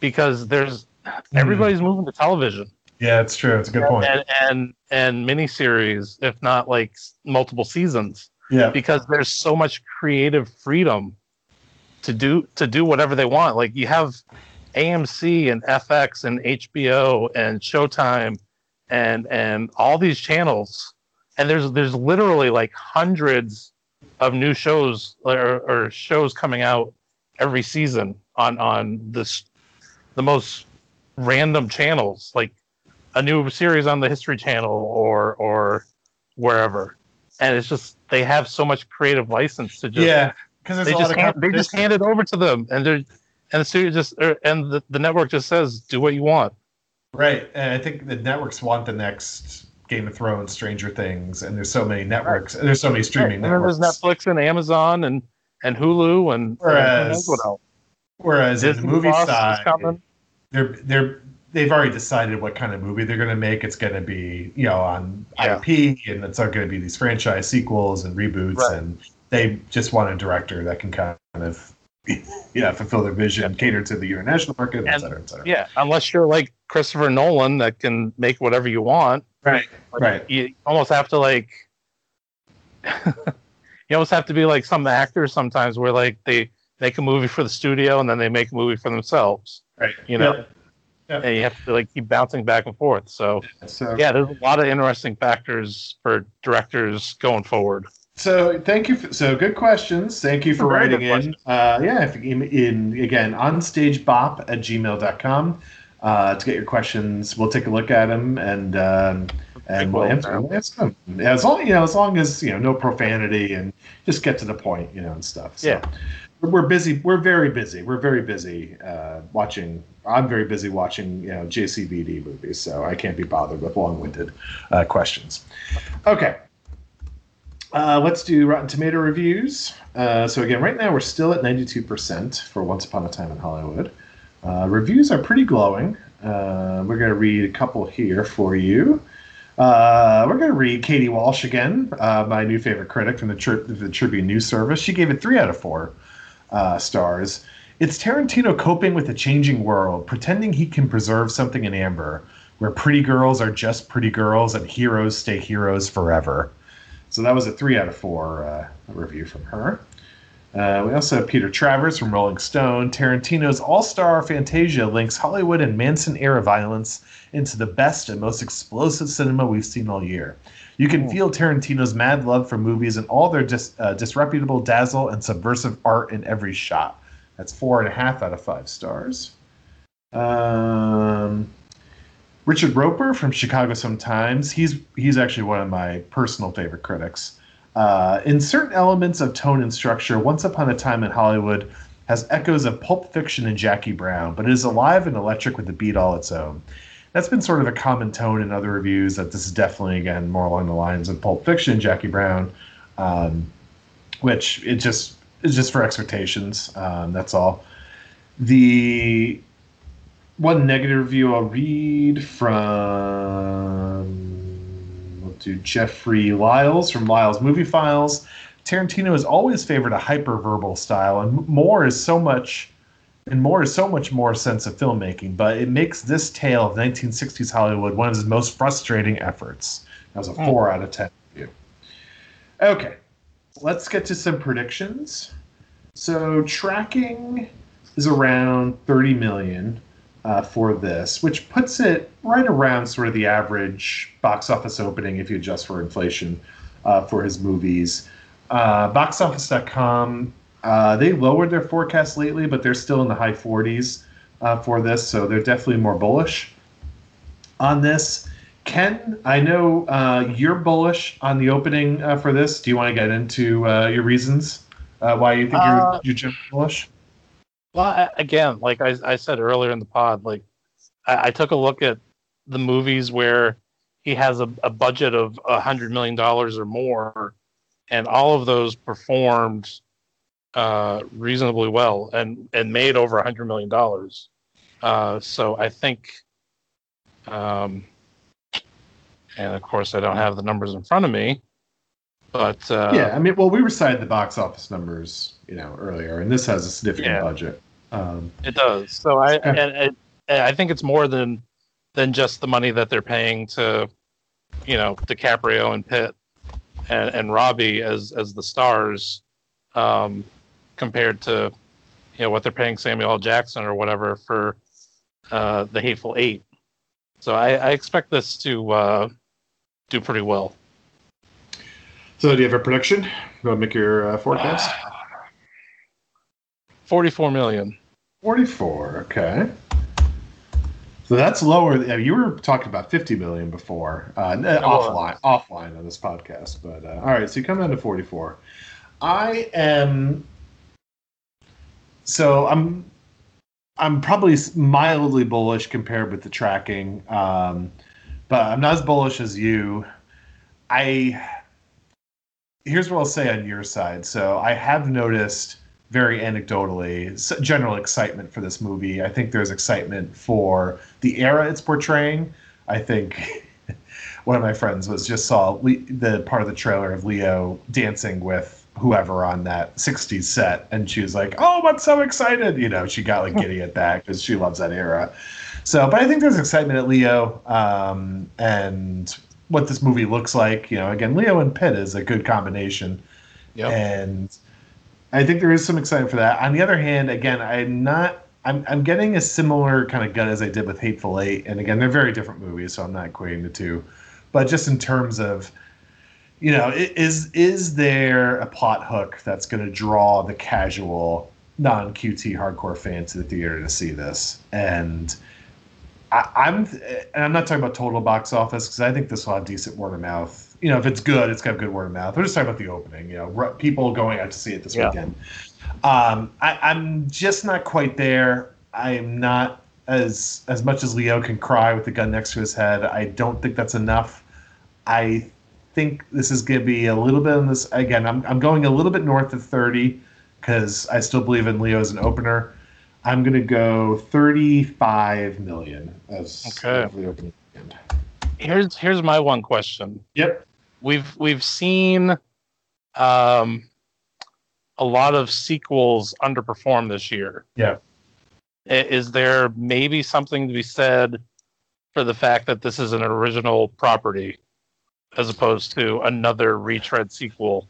Because there's everybody's mm. moving to television. Yeah, it's true. It's a good point. And, and and miniseries, if not like multiple seasons. Yeah. Because there's so much creative freedom to do to do whatever they want. Like you have A M C and F X and H B O and Showtime and and all these channels, and there's there's literally like hundreds of new shows or, or shows coming out every season on on this the most random channels, like a new series on the History Channel or or wherever, and it's just they have so much creative license to just yeah because they just hand, they just hand it over to them, and they and the studio just or, and the, the network just says do what you want. Right, and I think the networks want the next Game of Thrones, Stranger Things, and there's so many networks, and there's so many streaming right. networks. There's Netflix and Amazon and and Hulu and whereas, and what else? Whereas Disney in the movie Plus side, they're they're. They've already decided what kind of movie they're going to make. It's going to be, you know, on yeah. I P, and it's not going to be these franchise sequels and reboots. Right. And they just want a director that can kind of, yeah, fulfill their vision, yeah. cater to the international market, and, et cetera, et cetera. Yeah, unless you're like Christopher Nolan that can make whatever you want. Right, like, right. You almost have to like, you almost have to be like some actors sometimes where like they make a movie for the studio and then they make a movie for themselves. Right. You know. Yeah. Yep. And you have to like keep bouncing back and forth. So, so, yeah, there's a lot of interesting factors for directors going forward. So, thank you. For, so, good questions. Thank you for writing in. Uh, yeah, if, in, in again, onstagebop at gmail dot com uh, to get your questions. We'll take a look at them and um, and we'll answer, we'll answer them. As long you know, as long as you know, no profanity and just get to the point, you know, and stuff. So. Yeah. We're busy. We're very busy. We're very busy uh, watching. I'm very busy watching, you know, J C V D movies, so I can't be bothered with long-winded uh, questions. Okay, uh, let's do Rotten Tomato reviews. Uh, so again, right now we're still at ninety-two percent for Once Upon a Time in Hollywood. Uh, reviews are pretty glowing. Uh, we're going to read a couple here for you. Uh, we're going to read Katie Walsh again, uh, my new favorite critic from the, Tri- the Tribune News Service. She gave it three out of four. Uh, stars. It's Tarantino coping with a changing world, pretending he can preserve something in amber, where pretty girls are just pretty girls and heroes stay heroes forever. So that was a three out of four uh, review from her. Uh, we also have Peter Travers from Rolling Stone. Tarantino's all-star Fantasia links Hollywood and Manson-era violence into the best and most explosive cinema we've seen all year. You can feel Tarantino's mad love for movies and all their dis, uh, disreputable dazzle and subversive art in every shot. That's four and a half out of five stars. Um, Richard Roper from Chicago Sun-Times. He's he's actually one of my personal favorite critics. Uh, in certain elements of tone and structure, Once Upon a Time in Hollywood has echoes of Pulp Fiction and Jackie Brown, but it is alive and electric with a beat all its own. That's been sort of a common tone in other reviews, that this is definitely, again, more along the lines of Pulp Fiction, Jackie Brown, um, which it just is just for expectations. Um, that's all. The one negative review I'll read from we'll do Jeffrey Lyles from Lyles Movie Files. Tarantino has always favored a hyper-verbal style, and more is so much... And more is so much more sense of filmmaking, but it makes this tale of nineteen sixties Hollywood one of his most frustrating efforts. That was a four out of ten review. Okay, let's get to some predictions. So tracking is around thirty million uh, for this, which puts it right around sort of the average box office opening if you adjust for inflation uh, for his movies. Uh, box office dot com. Uh, they lowered their forecast lately, but they're still in the high forties uh, for this, so they're definitely more bullish on this. Ken, I know uh, you're bullish on the opening uh, for this. Do you want to get into uh, your reasons uh, why you think uh, you're, you're bullish? Well, again, like I, I said earlier in the pod, like I, I took a look at the movies where he has a, a budget of one hundred million dollars or more, and all of those performed uh reasonably well and and made over a hundred million dollars. Uh so I think um and of course I don't have the numbers in front of me, but uh yeah I mean well we recited the box office numbers you know earlier, and this has a significant yeah, budget. Um it does. So I and it, I think it's more than than just the money that they're paying to, you know, DiCaprio and Pitt and, and Robbie as as the stars, um, compared to, you know, what they're paying Samuel L. Jackson or whatever for uh, the Hateful Eight. So I, I expect this to uh, do pretty well. So do you have a prediction? Go ahead and make your uh, forecast. Uh, forty-four million. forty-four, okay. So that's lower. I mean, you were talking about fifty million before, uh, offline, offline on this podcast. But uh, all right, so you come down to forty-four. I am. So I'm, I'm probably mildly bullish compared with the tracking, um, but I'm not as bullish as you. I. Here's what I'll say on your side. So I have noticed, very anecdotally, general excitement for this movie. I think there's excitement for the era it's portraying. I think one of my friends was just saw Le- the part of the trailer of Leo dancing with whoever on that sixties set, and she was like, oh, I'm so excited. You know, she got like giddy at that because she loves that era. So, but I think there's excitement at Leo, um, and what this movie looks like. You know, again, Leo and Pitt is a good combination. Yep. And I think there is some excitement for that. On the other hand, again, I'm not, I'm, I'm getting a similar kind of gut as I did with Hateful Eight. And again, they're very different movies, so I'm not equating the two, but just in terms of, you know, is is there a plot hook that's going to draw the casual, non-Q T hardcore fan to the theater to see this? And I, I'm and I'm not talking about total box office, because I think this will have decent word of mouth. You know, if it's good, it's got good word of mouth. We're just talking about the opening. You know, people going out to see it this yeah. weekend. Um, I, I'm just not quite there. I'm not as as much as Leo can cry with the gun next to his head. I don't think that's enough. I. think this is going to be a little bit on this. Again, I'm I'm going a little bit north of thirty because I still believe in Leo as an opener. I'm going to go thirty-five million as okay. the opening. Here's here's my one question. Yep. We've we've seen um a lot of sequels underperform this year. Yeah. Is there maybe something to be said for the fact that this is an original property, as opposed to another retread sequel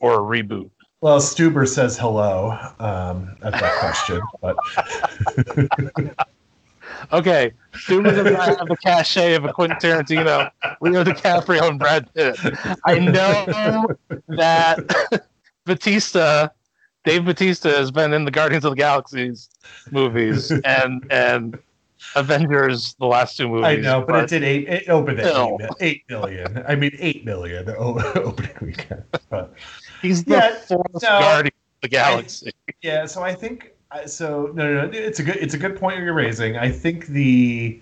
or a reboot? Well, Stuber says hello um, at that question. But okay, Stuber does not have the cachet of a Quentin Tarantino, Leo DiCaprio, and Brad Pitt. I know that Batista, Dave Bautista, has been in the Guardians of the Galaxy's movies and and. Avengers, the last two movies. I know, but, but it did eight. It opened at eight, eight million. I mean, eight million opening weekend. But he's the yeah, fourth no, Guardian of the Galaxy. I, yeah, so I think so. No, no, no. It's a good. It's a good point you're raising. I think the.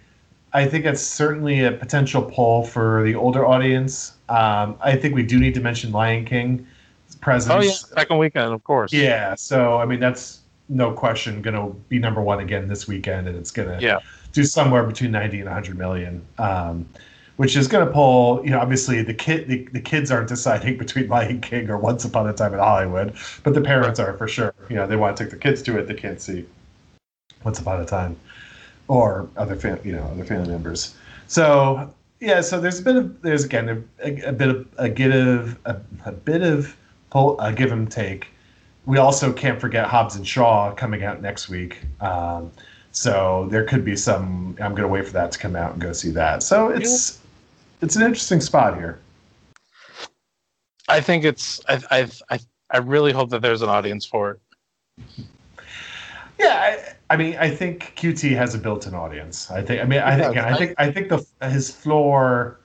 I think that's certainly a potential pull for the older audience. Um, I think we do need to mention Lion King presence. Oh yeah, second weekend, of course. Yeah. So I mean, that's. No question, going to be number one again this weekend, and it's going to yeah. do somewhere between ninety and one hundred million, um, which is going to pull. You know, obviously the kid, the, the kids aren't deciding between Lion King or Once Upon a Time in Hollywood, but the parents are for sure. You know, they want to take their kids to it. They can't see Once Upon a Time or other fam- you know, other family members. So yeah, so there's a bit of there's again a, a bit of a give a, a bit of pull a give and take. We also can't forget Hobbs and Shaw coming out next week. Um, so there could be some, I'm going to wait for that to come out and go see that. So it's, it's an interesting spot here. I think it's, I, I, I really hope that there's an audience for it. Yeah. I, I mean, I think Q T has a built-in audience. I think, I mean, I think, I think, I think the, his floor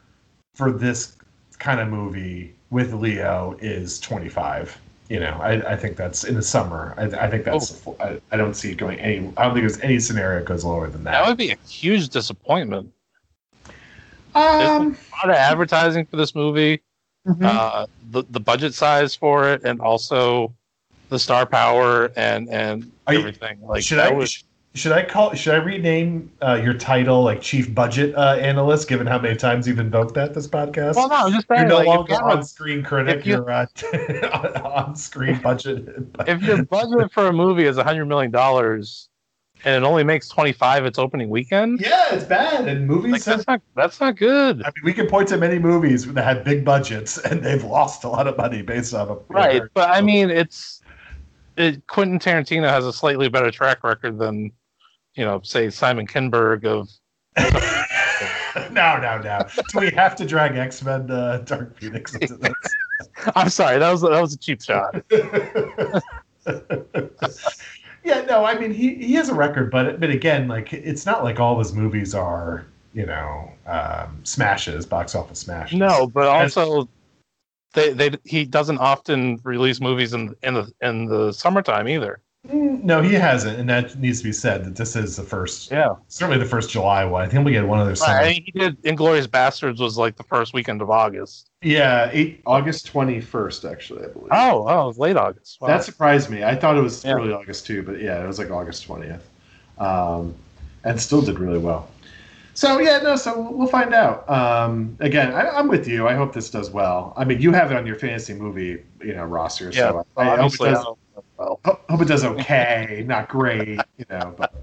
for this kind of movie with Leo is twenty-five. You know, I, I think that's in the summer. I, I think that's. Oh. I, I don't see it going any. I don't think there's any scenario that goes lower than that. That would be a huge disappointment. Um, there's a lot of advertising for this movie, mm-hmm. uh, the the budget size for it, and also the star power and and Are everything. You, like should I was, should I call should I rename uh, your title like Chief Budget uh, Analyst? Given how many times you've invoked that this podcast. Well, no, I'm just saying, you're no like, longer you on screen critic. You, you're. Uh, On-screen budget. If your budget for a movie is one hundred million dollars, and it only makes twenty-five its opening weekend. Yeah, it's bad. And movies like, have, that's not that's not good. I mean, we can point to many movies that had big budgets and they've lost a lot of money based on them. Right, know, but I mean, it's it, Quentin Tarantino has a slightly better track record than, you know, say Simon Kinberg of. No, no, no. Do we have to drag X-Men uh, Dark Phoenix into this? I'm sorry. That was that was a cheap shot. Yeah, no, I mean, he, he has a record, but but again, like, it's not like all his movies are, you know, um, smashes, box office smashes. No, but also they they he doesn't often release movies in in the in the summertime either. No, he hasn't, and that needs to be said. That this is the first, yeah, certainly the first July one. I think we get one other. Right, I mean, he did Inglourious Basterds was like the first weekend of August. Yeah, eight, August twenty first, actually, I believe. Oh, oh, it was late August. Wow. That surprised me. I thought it was yeah. early August too, but yeah, it was like August twentieth, um, and still did really well. So yeah, no, so we'll find out. Um, again, I, I'm with you. I hope this does well. I mean, you have it on your fantasy movie, you know, roster. Yeah, so I, I hope it does. Well, hope it does okay, not great, you know. But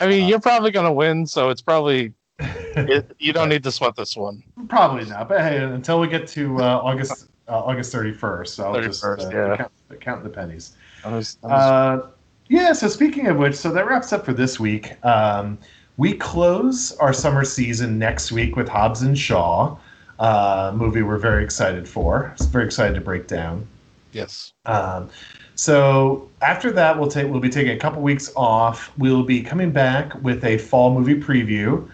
I mean, uh, you're probably going to win, so it's probably it, you don't need to sweat this one. Probably not, but hey, until we get to uh, August uh, August thirty-first, I'll thirty-first, just uh, yeah. count, count the pennies. I'm just, I'm just... Uh, yeah. So speaking of which, so that wraps up for this week. Um, we close our summer season next week with Hobbs and Shaw, uh, movie we're very excited for. Very excited to break down. Yes. Um, so after that, we'll take we'll be taking a couple weeks off. We'll be coming back with a fall movie preview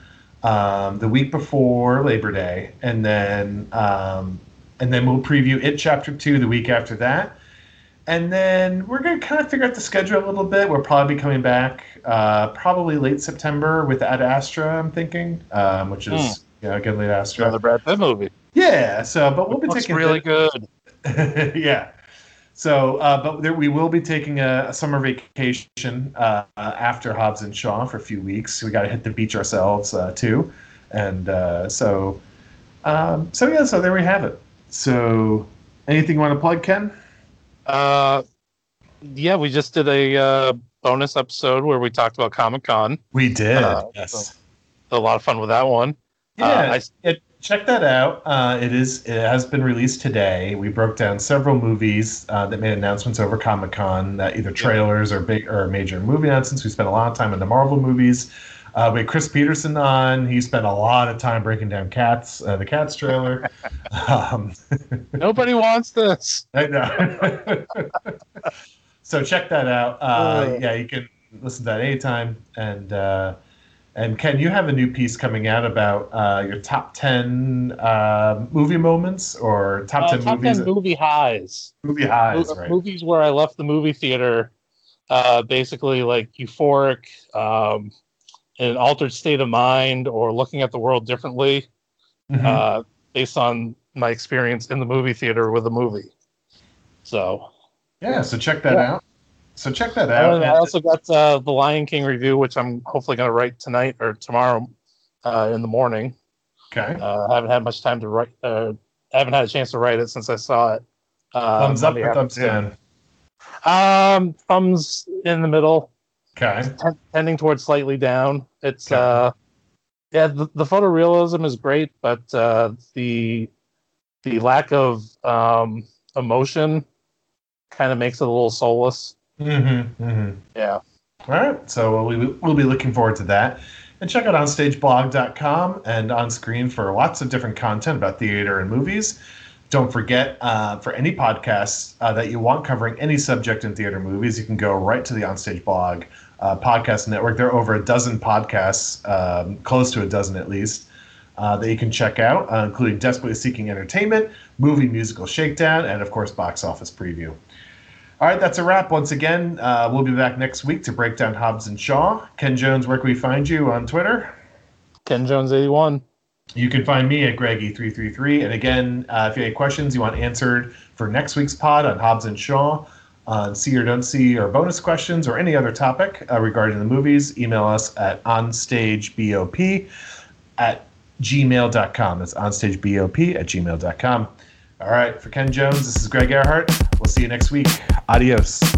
um, the week before Labor Day, and then um, and then we'll preview It Chapter Two the week after that, and then we're gonna kind of figure out the schedule a little bit. We'll probably be coming back uh, probably late September with Ad Astra, I'm thinking, um, which is mm. you know, again late Astra, another Brad Pitt movie. Yeah. So, but we'll it be looks taking really good. Yeah. So, uh, but there, we will be taking a, a summer vacation uh, after Hobbs and Shaw for a few weeks. We got to hit the beach ourselves uh, too, and uh, so, um, so yeah. So there we have it. So, anything you want to plug, Ken? Uh, yeah, we just did a uh, bonus episode where we talked about Comic-Con. We did. Uh, yes, so, a lot of fun with that one. Yeah. Uh, I, it, Check that out. Uh, it is. It has been released today. We broke down several movies uh, that made announcements over Comic-Con, uh, either trailers or big or major movie announcements. We spent a lot of time on the Marvel movies. Uh, we had Chris Peterson on. He spent a lot of time breaking down Cats, uh, the Cats trailer. Um, Nobody wants this. I know. So check that out. Uh, yeah, you can listen to that anytime. And. Uh, And Ken, you have a new piece coming out about uh, your top ten uh, movie moments or top uh, ten top movies. Top ten movie highs. Movie highs, Mo- right. Movies where I left the movie theater uh, basically like euphoric, um, in an altered state of mind, or looking at the world differently mm-hmm. uh, based on my experience in the movie theater with a movie. So, yeah, so check that yeah. out. So check that out. I also got uh, the Lion King review, which I'm hopefully going to write tonight or tomorrow uh, in the morning. Okay. Uh, I haven't had much time to write. Uh, I haven't had a chance to write it since I saw it. Uh, thumbs up or thumbs down? Um, thumbs in the middle. Okay. T- tending towards slightly down. It's okay. uh, yeah. The, the photorealism is great, but uh, the the lack of um, emotion kind of makes it a little soulless. Mm-hmm, mm-hmm. Yeah. All right. So we, we'll be looking forward to that. And check out on stage blog dot com and On Screen for lots of different content about theater and movies. Don't forget, uh, for any podcasts uh, that you want covering any subject in theater movies, you can go right to the On Stage Blog uh, podcast network. There are over a dozen podcasts, um, close to a dozen at least, uh, that you can check out, uh, including Desperately Seeking Entertainment, Movie Musical Shakedown, and, of course, Box Office Preview. All right, that's a wrap. Once again, uh, we'll be back next week to break down Hobbs and Shaw. Ken Jones, where can we find you on Twitter? Ken Jones eighty-one. You can find me at Greg E three three three. And again, uh, if you have any questions you want answered for next week's pod on Hobbs and Shaw, on uh, see or don't see, or bonus questions, or any other topic uh, regarding the movies, email us at onstagebop at gmail dot com. That's onstagebop at gmail dot com. All right, for Ken Jones, this is Greg Earhart. We'll see you next week. Adios.